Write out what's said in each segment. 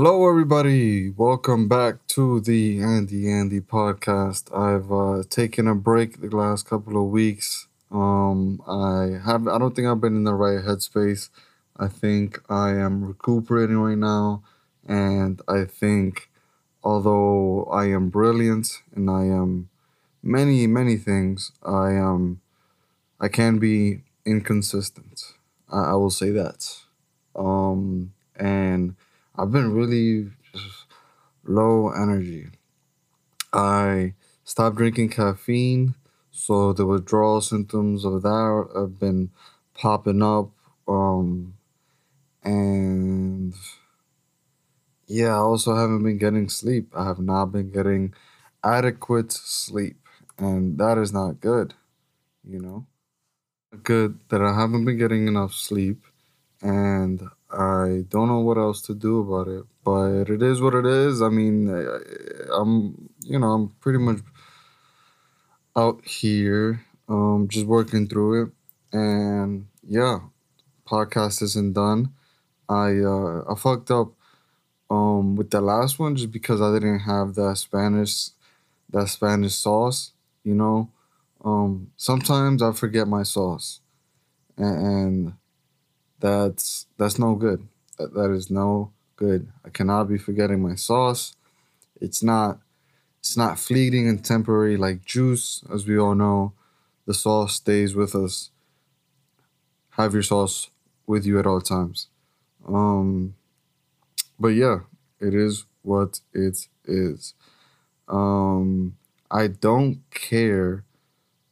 Hello everybody, welcome back to the AndyAndy podcast. I've taken a break the last couple of weeks. I don't think I've been in the right headspace. I think I am recuperating right now, and I think although I am brilliant and I am many things, I can be inconsistent. I will say that. And I've been really low energy. I stopped drinking caffeine, so the withdrawal symptoms of that have been popping up. And yeah, I also haven't been getting sleep. I have not been getting adequate sleep, and that is not good, you know? Good that I haven't been getting enough sleep, and I don't know what else to do about it, but it is what it is. I mean, I'm pretty much out here, just working through it. And yeah, podcast isn't done. I fucked up with the last one just because I didn't have that Spanish sauce, you know. Sometimes I forget my sauce, and that's no good. That is no good. I cannot be forgetting my sauce. It's not fleeting and temporary like juice. As we all know, the sauce stays with us. Have your sauce with you at all times. But yeah, it is what it is. I don't care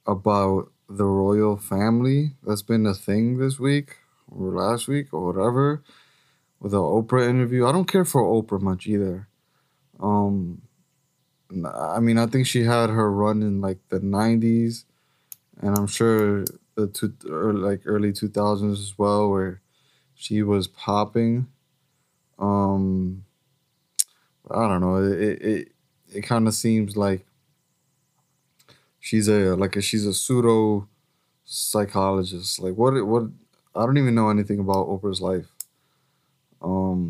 about the royal family. That's been a thing this week, or last week, or whatever, with the Oprah interview. I don't care for Oprah much either. I mean, I think she had her run in like the 90s, and I'm sure early 2000s as well, where she was popping. I don't know. It kind of seems like she's a pseudo psychologist. Like what? I don't even know anything about Oprah's life.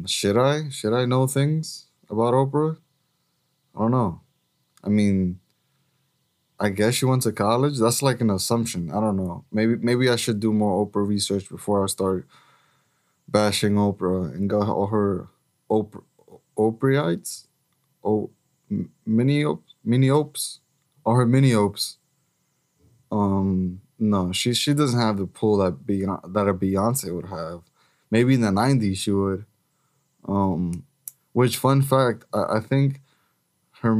Should I know things about Oprah? I don't know. I mean, I guess she went to college. That's like an assumption. I don't know. Maybe I should do more Oprah research before I start bashing Oprah and got all her Oprahites? Mini-opes? All her mini-opes. No, she doesn't have the pull that a Beyonce would have. Maybe in the 90s she would. Which, fun fact, I think her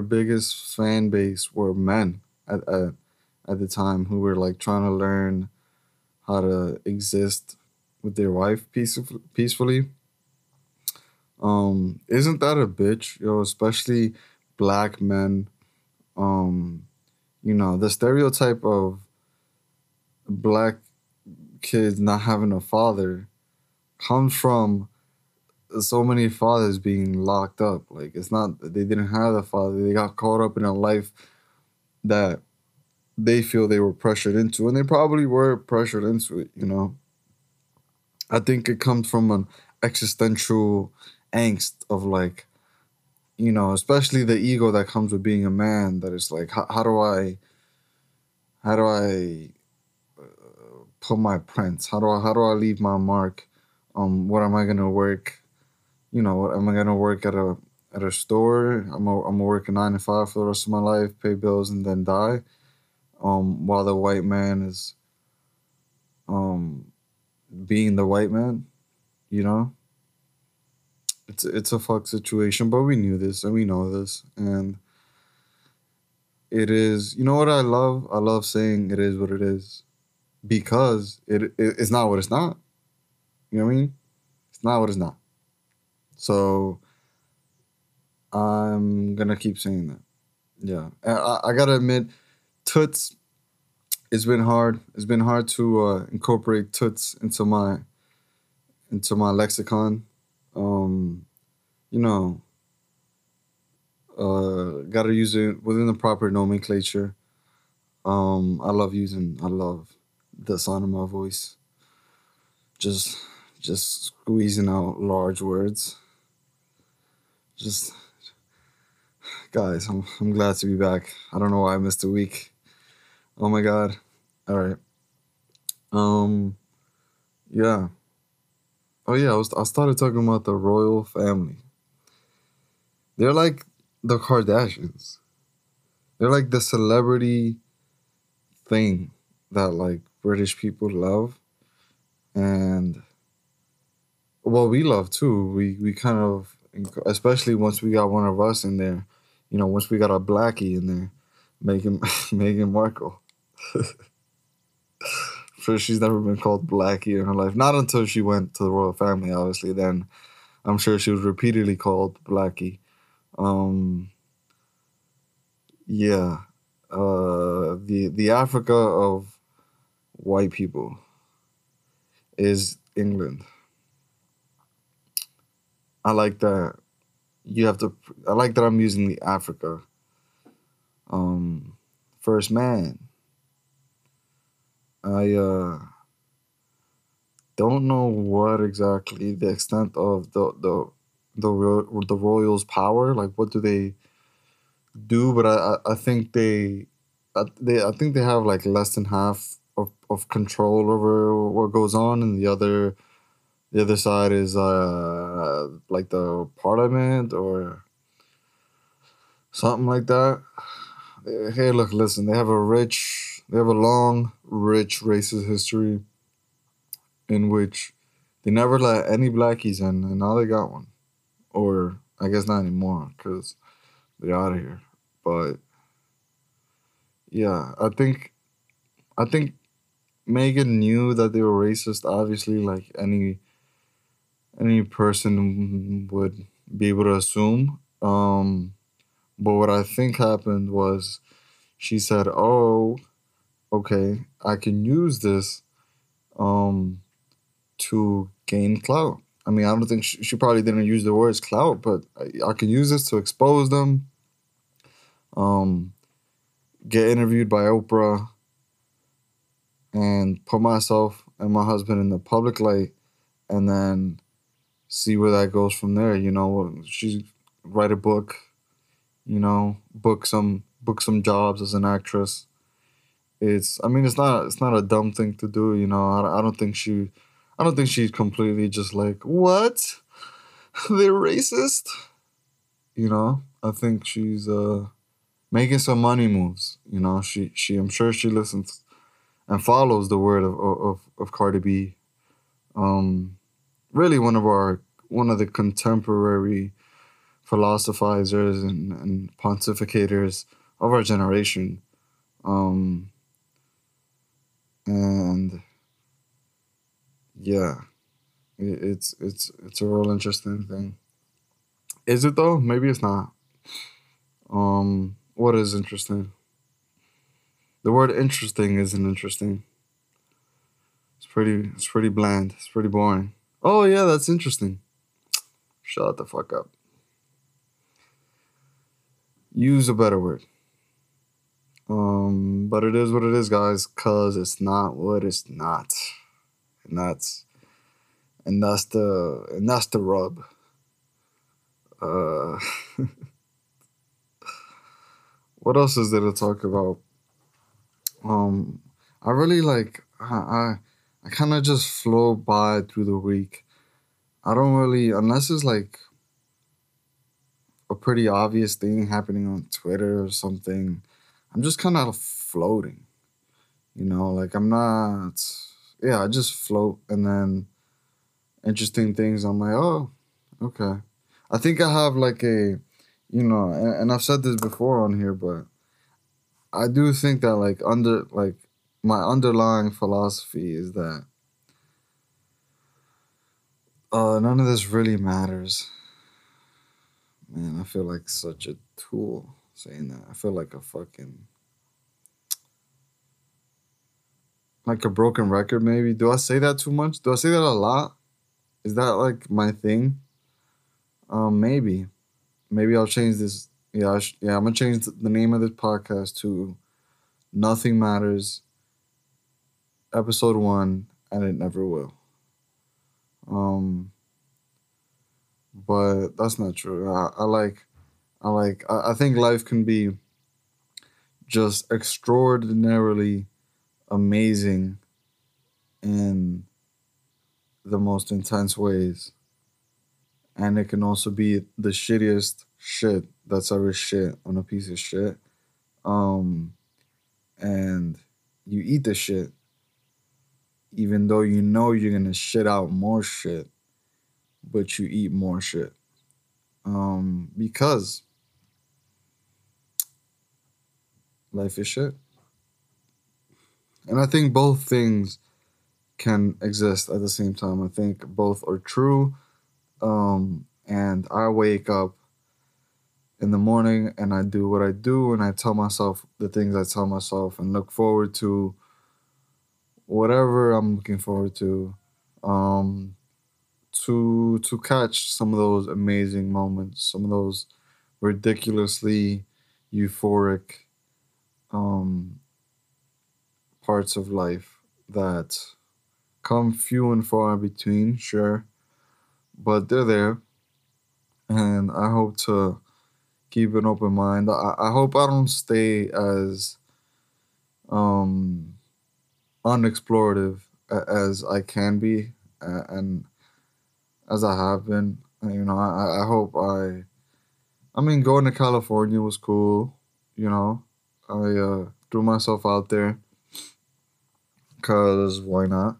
biggest fan base were men at the time, who were like trying to learn how to exist with their wife peacefully. Isn't that a bitch? You know, especially black men. You know, the stereotype of black kids not having a father comes from so many fathers being locked up. Like, it's not that they didn't have a father. They got caught up in a life that they feel they were pressured into, and they probably were pressured into it, you know. I think it comes from an existential angst of, like, you know, especially the ego that comes with being a man, that is like, how do I put my prints? How do I leave my mark? What am I gonna work? You know, what am I gonna work at a store? I'm gonna work a 9-to-5 for the rest of my life, pay bills, and then die. While the white man is, being the white man, you know. It's a fucked situation, but we knew this and we know this, and it is, you know what I love? I love saying it is what it is, because it's not what it's not. You know what I mean? It's not what it's not. So I'm gonna keep saying that. Yeah, I gotta admit, toots. It's been hard. It's been hard to incorporate toots into my lexicon. You know, gotta use it within the proper nomenclature. I love the sound of my voice. Just squeezing out large words. Just, guys, I'm glad to be back. I don't know why I missed a week. Oh my God. All right. Yeah. Oh yeah, I started talking about the royal family. They're like the Kardashians. They're like the celebrity thing that like British people love. And well, we love too. We kind of, especially once we got one of us in there, you know, once we got a blackie in there, Meghan Markle. I'm sure she's never been called blackie in her life. Not until she went to the royal family, obviously. Then I'm sure she was repeatedly called blackie. Yeah. The Africa of white people is England. I like that I like that I'm using the Africa. First man. I don't know what exactly the extent of the royals' power. Like, what do they do? But I think they have like less than half of control over what goes on, and the other side is like the parliament or something like that. Hey, look, listen, they have a long, rich racist history in which they never let any blackies in, and now they got one. Or I guess not anymore because they're out of here. But yeah, I think Meghan knew that they were racist. Obviously, like any person would be able to assume. But what I think happened was she said, "Oh, okay, I can use this to gain clout." I mean, I don't think she probably didn't use the words clout, but I can use this to expose them, get interviewed by Oprah, and put myself and my husband in the public light, and then see where that goes from there. You know, she write a book, you know, book some jobs as an actress. It's not a dumb thing to do, you know. I don't think she's completely just like, what? They're racist? You know, I think she's making some money moves. You know, she I'm sure she listens and follows the word of Cardi B. Really one of the contemporary philosophizers and pontificators of our generation. And yeah, it's a real interesting thing. Is it though? Maybe it's not. What is interesting? The word interesting isn't interesting. It's pretty bland. It's pretty boring. Oh yeah, that's interesting. Shut the fuck up. Use a better word. But it is what it is, guys, cause it's not what it's not. And that's the rub. What else is there to talk about? I really like I kind of just flow by through the week. I don't really, unless it's like a pretty obvious thing happening on Twitter or something, I'm just kind of floating, you know, like I just float, and then interesting things, I'm like, oh, okay. I think I have like a, you know, and I've said this before on here, but I do think that like my underlying philosophy is that none of this really matters. Man, I feel like such a tool saying that. I feel like a broken record, maybe. Do I say that too much? Do I say that a lot? Is that like my thing? Maybe. Maybe I'll change this. Yeah, I'm going to change the name of this podcast to Nothing Matters, Episode 1, and It Never Will. but that's not true. I think life can be just extraordinarily amazing in the most intense ways, and it can also be the shittiest shit that's ever shit on a piece of shit, and you eat the shit even though you know you're gonna shit out more shit, but you eat more shit, because life is shit. And I think both things can exist at the same time. I think both are true. And I wake up in the morning and I do what I do, and I tell myself the things I tell myself, and look forward to whatever I'm looking forward to catch some of those amazing moments, some of those ridiculously euphoric parts of life that come few and far between, sure, but they're there. And I hope to keep an open mind. I hope I don't stay as unexplorative as I can be, and as I have been. You know, I hope I mean, going to California was cool. You know, I threw myself out there because why not,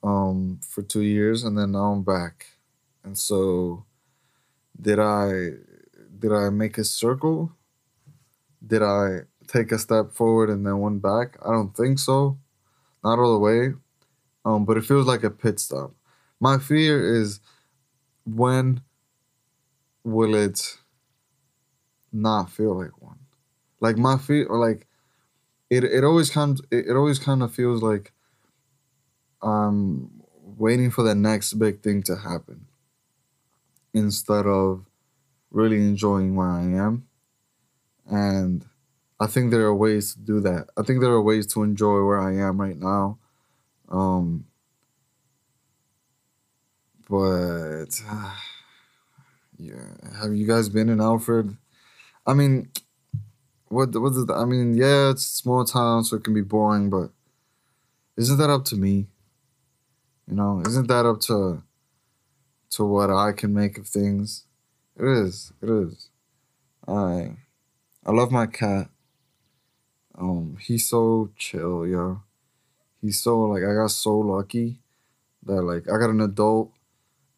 for 2 years, and then now I'm back. And so did I make a circle? Did I take a step forward and then one back? I don't think so. Not all the way. But it feels like a pit stop. My fear is, when will it not feel like one? Like my fear, like it always kind of feels like I'm waiting for the next big thing to happen, instead of really enjoying where I am. And I think there are ways to do that. I think there are ways to enjoy where I am right now. But yeah, have you guys been in Alfred? I mean, what is that? I mean, yeah, it's a small town, so it can be boring, but isn't that up to me? You know, isn't that up to what I can make of things? It is. It is. I love my cat. He's so chill, yo. He's so, like, I got so lucky that, like, I got an adult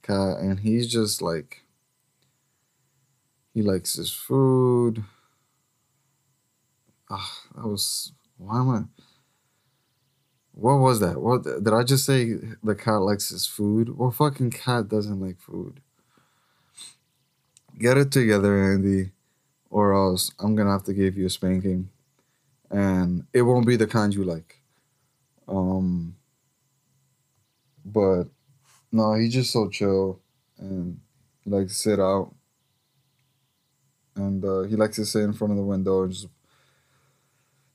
cat, and he's just, like, he likes his food. What was that? What did I just say? The cat likes his food? What fucking cat doesn't like food? Get it together, Andy, or else I'm gonna have to give you a spanking, and it won't be the kind you like. But no, he's just so chill, and he likes to sit out, and he likes to sit in front of the window and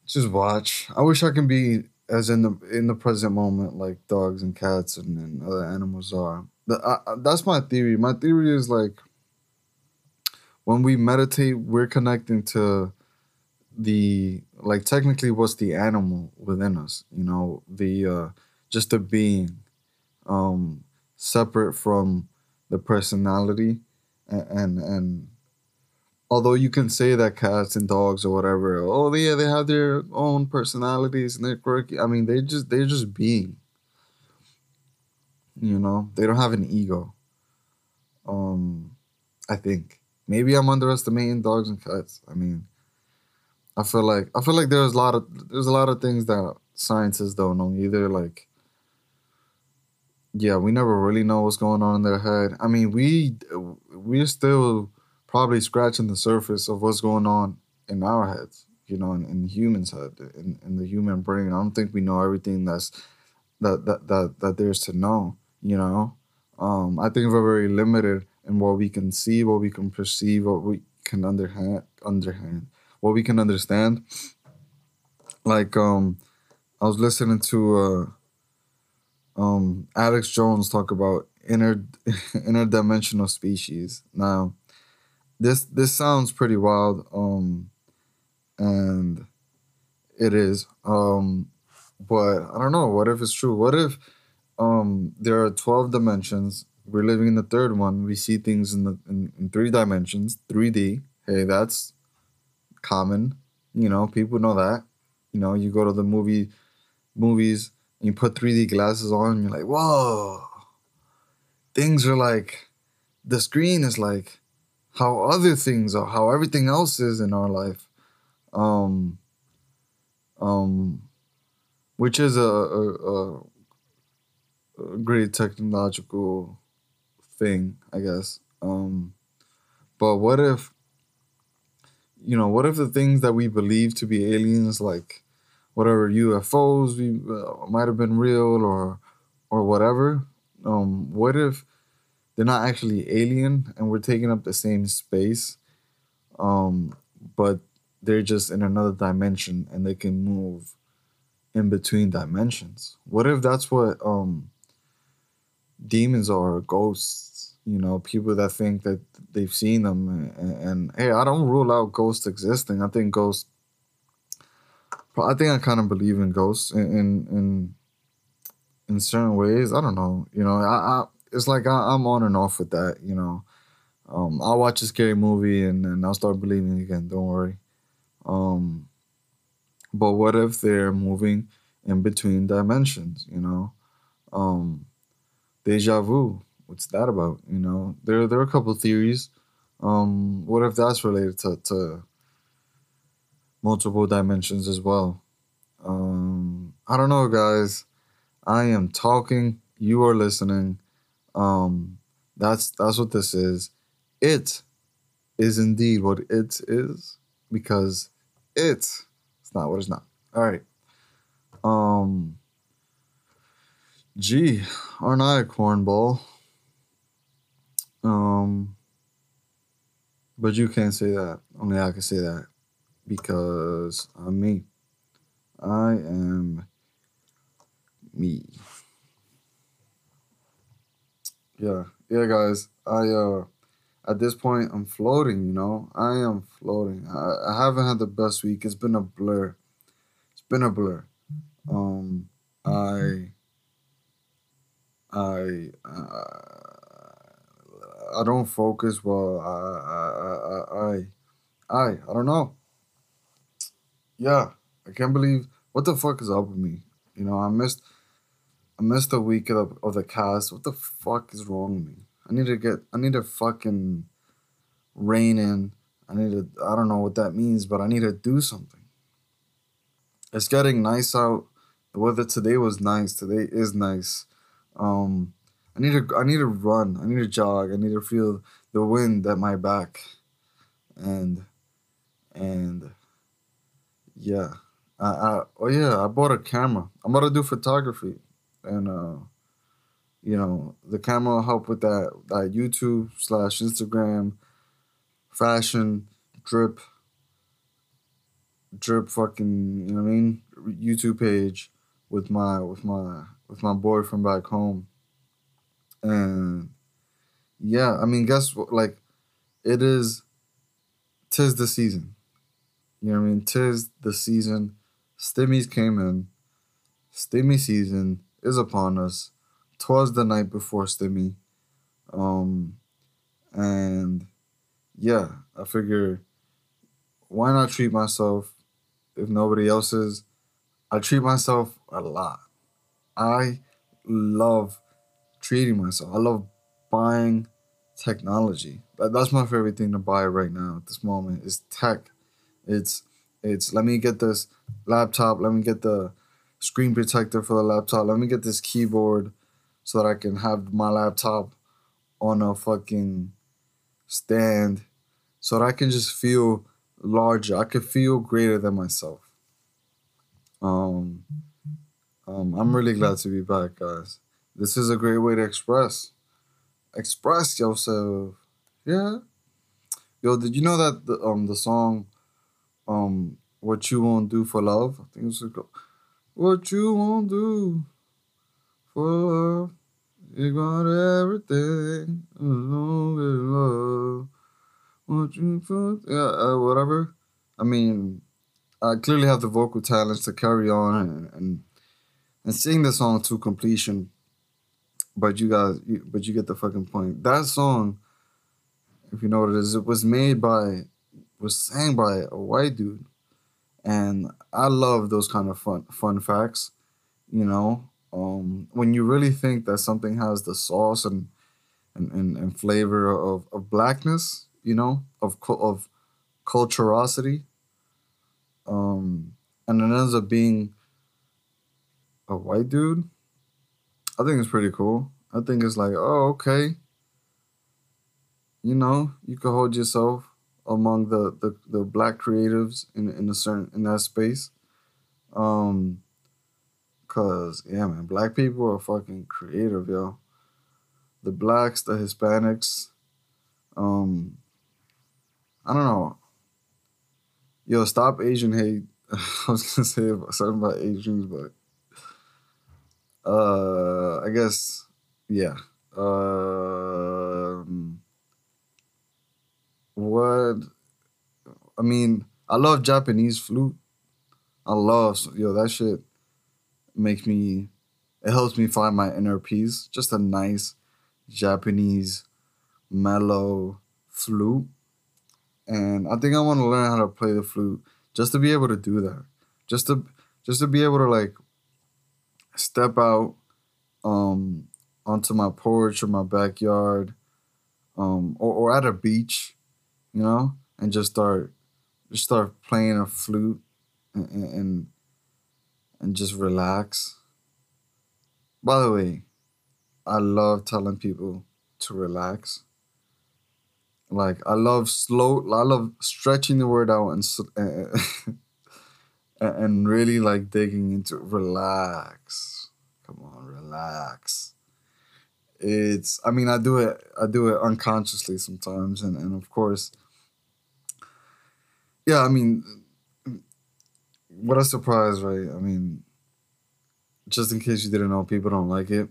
just watch. I wish I can be as in the present moment, like dogs and cats and other animals are. That's my theory. My theory is, like, when we meditate, we're connecting to the, like, technically what's the animal within us, you know, just the being, separate from the personality, and although you can say that cats and dogs or whatever, oh yeah, they have their own personalities and they're quirky. I mean, they're just being. You know, they don't have an ego. I think maybe I'm underestimating dogs and cats. I mean, I feel like there's a lot of things that scientists don't know either. Like, yeah, we never really know what's going on in their head. I mean, we're still probably scratching the surface of what's going on in our heads, you know, in humans' head, in the human brain. I don't think we know everything that there's to know, you know. I think we're very limited in what we can see, what we can perceive, what we can what we can understand. Like, I was listening to Alex Jones talk about interdimensional species. Now, this sounds pretty wild, and it is, but I don't know. What if it's true? What if there are 12 dimensions? We're living in the third one. We see things in three dimensions, 3D. Hey, that's common. You know, people know that. You know, you go to the movies, and you put 3D glasses on, and you're like, whoa. Things are like, the screen is like how other things are, how everything else is in our life. Which is a great technological thing, I guess. But what if, you know, what if the things that we believe to be aliens, like whatever UFOs we might have been real or whatever, what if they're not actually alien and we're taking up the same space, but they're just in another dimension and they can move in between dimensions? What if that's what demons are, ghosts, you know, people that think that they've seen them. And hey, I don't rule out ghosts existing. I think I kind of believe in ghosts in certain ways. I don't know. You know, it's like I'm on and off with that, you know. I'll watch a scary movie and I'll start believing again. Don't worry. But what if they're moving in between dimensions, you know? Deja vu, what's that about, you know? There are a couple of theories. What if that's related to multiple dimensions as well? I don't know, guys. I am talking. You are listening. That's what this is. It is indeed what it is, because it's not what it's not. All right. Gee, aren't I a cornball? But you can't say that. Only I can say that, because I'm me. I am me. Yeah, guys. At this point, I'm floating, you know. I am floating. I haven't had the best week. It's been a blur. I don't focus well. I don't know. Yeah, I can't believe what the fuck is up with me. You know, I missed a week of the cast. What the fuck is wrong with me? I need to fucking rein in. I don't know what that means, but I need to do something. It's getting nice out. The weather today was nice. Today is nice. I need to run. I need to jog. I need to feel the wind at my back. And yeah. I bought a camera. I'm about to do photography. And, you know, the camera will help with that YouTube/Instagram fashion drip fucking, you know what I mean, YouTube page with my boy from back home. And yeah, I mean, guess what? Like, it is, 'tis the season. You know what I mean? 'Tis the season. Stimmies came in. Stimmy season is upon us. 'Twas the night before Stimmy. And yeah, I figure, why not treat myself? If nobody else is, I treat myself a lot. I love treating myself. I love buying technology. That's my favorite thing to buy right now at this moment, is tech. It's let me get this laptop, let me get the screen protector for the laptop, let me get this keyboard, so that I can have my laptop on a fucking stand, so that I can just feel larger. I can feel greater than myself. I'm really glad to be back, guys. This is a great way to express yourself. Yeah. Yo, did you know that the song, "What You Won't Do for Love"? I think it's called "What You Won't Do." You got everything. Only love. Watching for whatever. I mean, I clearly have the vocal talents to carry on and sing the song to completion. But you get the fucking point. That song, if you notice, it was sang by a white dude, and I love those kind of fun facts. You know, when you really think that something has the sauce and flavor of blackness, you know, of culturosity, and it ends up being a white dude. I think it's pretty cool. I think it's like, oh, okay. You know, you could hold yourself among the black creatives in that space. 'Cause yeah, man, black people are fucking creative, yo. The blacks, the Hispanics, I don't know. Yo, stop Asian hate. I was gonna say something about Asians, but I guess, yeah. I mean, I love Japanese flute. That shit makes me, it helps me find my inner peace. Just a nice Japanese mellow flute. And I think I want to learn how to play the flute just to be able to do that. Just to be able to, like, step out onto my porch or my backyard or at a beach, you know, and just start playing a flute and just relax. By the way, I love telling people to relax. Like, I love stretching the word out and really, like, digging into it. Relax. Come on, relax. I do it unconsciously sometimes. And of course, yeah, I mean, what a surprise, right? I mean, just in case you didn't know, people don't like it,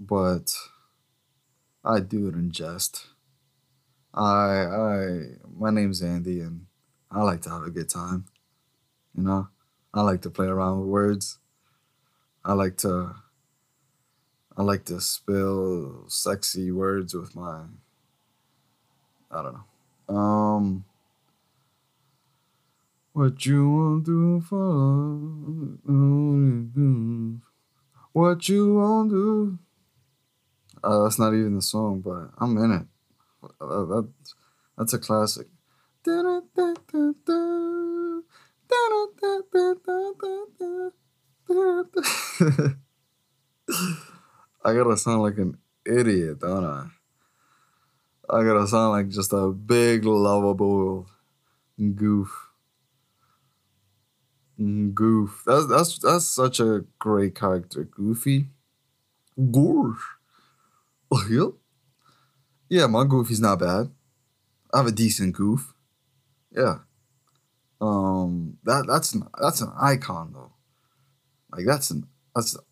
but I do it in jest. My name's Andy, and I like to have a good time. You know, I like to play around with words. I like to spill sexy words with my, I don't know. What you won't do for love. What you won't do. That's not even the song, but I'm in it. That's a classic. I gotta sound like an idiot, don't I? I gotta sound like just a big lovable goof. That's such a great character, Goofy. Goosh. Oh, yep. Yeah, my Goofy's not bad. I have a decent goof. Yeah. That's an icon though. Like that's an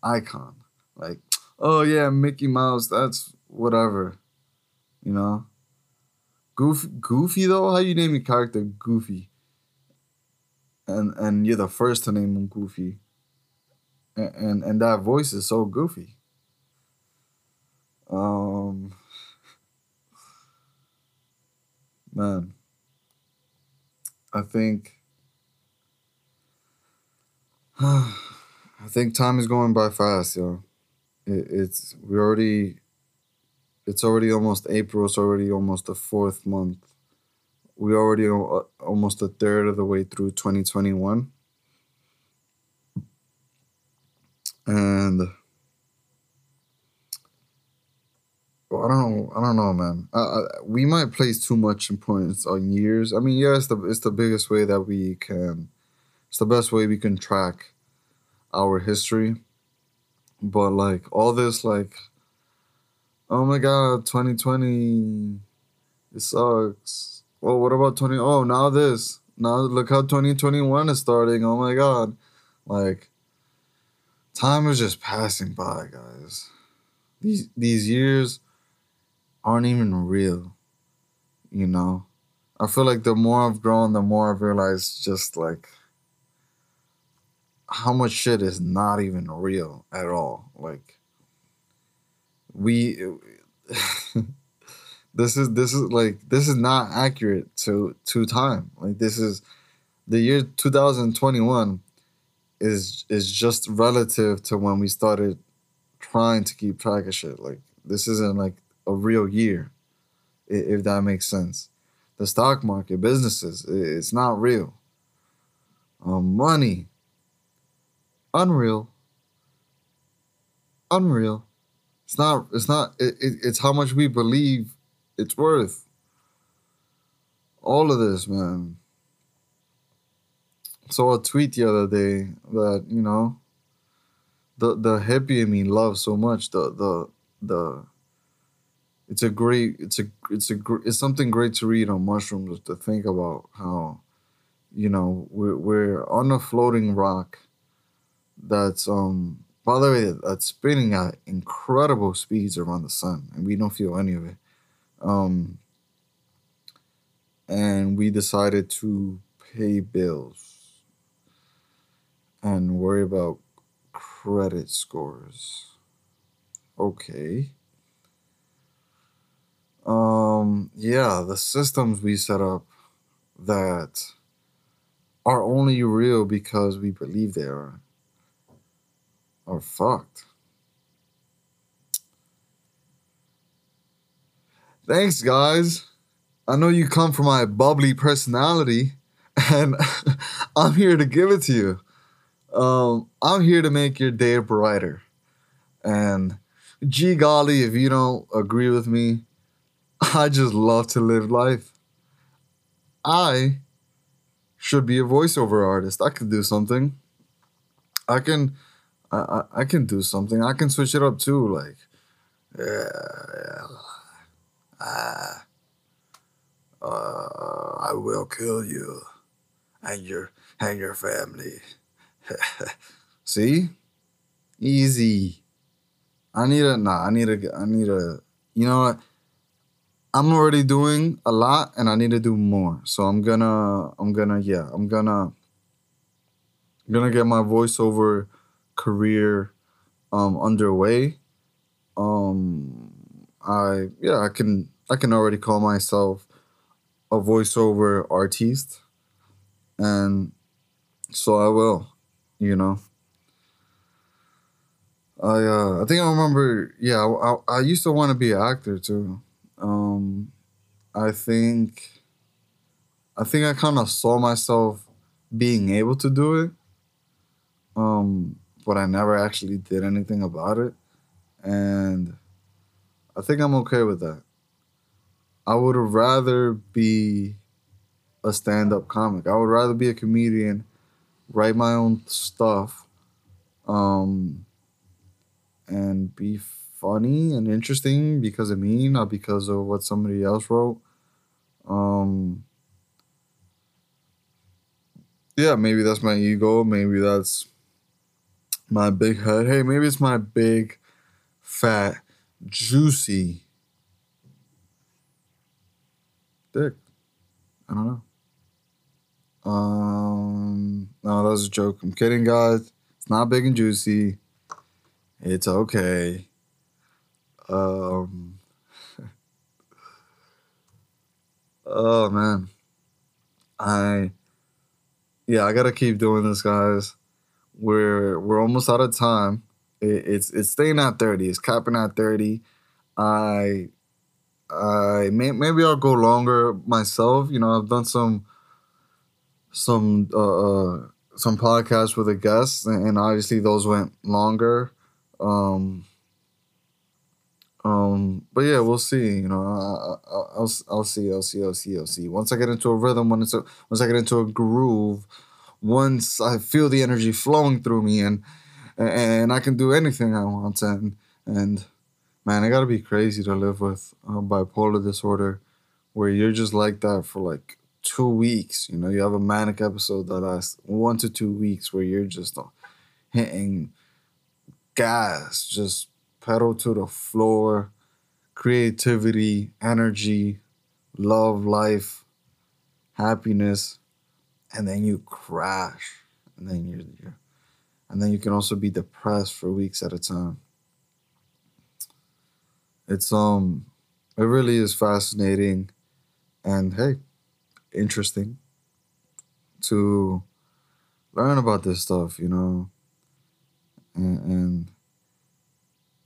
icon. Like, oh yeah, Mickey Mouse, that's whatever. You know? Goofy though? How you name your character Goofy? And you're the first to name him Goofy. And that voice is so goofy. Man. I think time is going by fast, yo. It's already almost April. It's already almost the fourth month. We're already almost a third of the way through 2021. And I don't know, man. We might place too much importance on years. I mean, yeah, it's the biggest way that we can. It's the best way we can track our history. But, like, all this, like, oh, my God, 2020, it sucks. Well, what about 20? Oh, now this. Now look how 2021 is starting. Oh, my God. Like, time is just passing by, guys. These years aren't even real, you know? I feel like the more I've grown, the more I've realized just like how much shit is not even real at all. Like this is not accurate to time. Like this is the year 2021 is just relative to when we started trying to keep track of shit. Like this isn't like a real year, if that makes sense. The stock market, businesses, it's not real. Money, unreal. It's how much we believe it's worth. All of this, man. Saw a tweet the other day that, you know, the hippie in me loves so much. It's something great to read on mushrooms, to think about how, you know, we're on a floating rock that's, by the way, that's spinning at incredible speeds around the sun, and we don't feel any of it. And we decided to pay bills and worry about credit scores. Okay. Yeah, the systems we set up that are only real because we believe they are fucked. Thanks, guys. I know you come from my bubbly personality, and I'm here to give it to you. I'm here to make your day brighter. And gee golly, if you don't agree with me, I just love to live life. I should be a voiceover artist. I could do something. I can do something. I can switch it up too. Like, I will kill you and your family. See, easy. I need a. You know what? I'm already doing a lot and I need to do more. So I'm gonna get my voiceover career underway. I can already call myself a voiceover artiste, and so I will, you know. I think I remember, yeah, I used to want to be an actor too. I think I kind of saw myself being able to do it, but I never actually did anything about it, and I think I'm okay with that. I would rather be a stand-up comic. I would rather be a comedian, write my own stuff, and be funny and interesting because of me, not because of what somebody else wrote. Yeah, maybe that's my ego. Maybe that's my big head. Hey, maybe it's my big, fat, juicy dick. I don't know. No, that was a joke. I'm kidding, guys. It's not big and juicy. It's okay. Oh man, I gotta keep doing this, guys. We're almost out of time. It's staying at 30. It's capping at 30. Maybe I'll go longer myself. You know, I've done some podcasts with a guest, and obviously those went longer. But yeah, we'll see. You know, I'll see. Once I get into a rhythm, once I get into a groove, once I feel the energy flowing through me, and I can do anything I want, and man, I gotta be crazy to live with bipolar disorder, where you're just like that for like 2 weeks. You know, you have a manic episode that lasts 1 to 2 weeks where you're just hitting gas, just pedal to the floor, creativity, energy, love, life, happiness, and then you crash. And then you can also be depressed for weeks at a time. It's it really is fascinating and hey, interesting to learn about this stuff, you know. And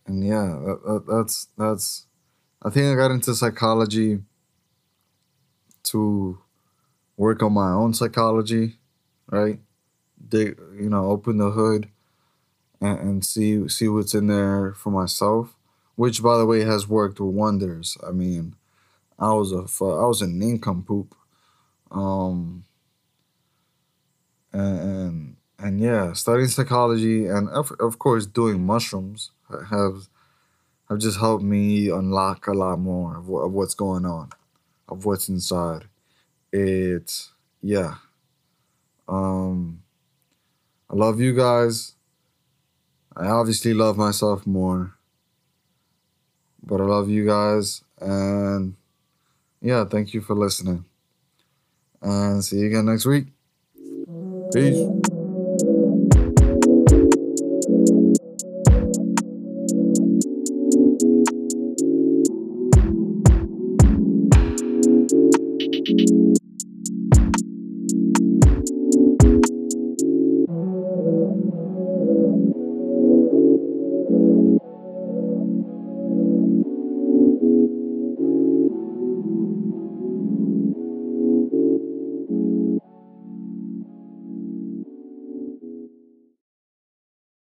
yeah, that's I think I got into psychology to work on my own psychology, right? Dig, you know, open the hood and see what's in there for myself, which by the way has worked wonders. I mean, I was an nincompoop, and yeah, studying psychology and of course doing mushrooms have just helped me unlock a lot more of what's going on, of what's inside. It's yeah. I love you guys. I obviously love myself more, but I love you guys. And yeah, thank you for listening. And see you again next week. Peace.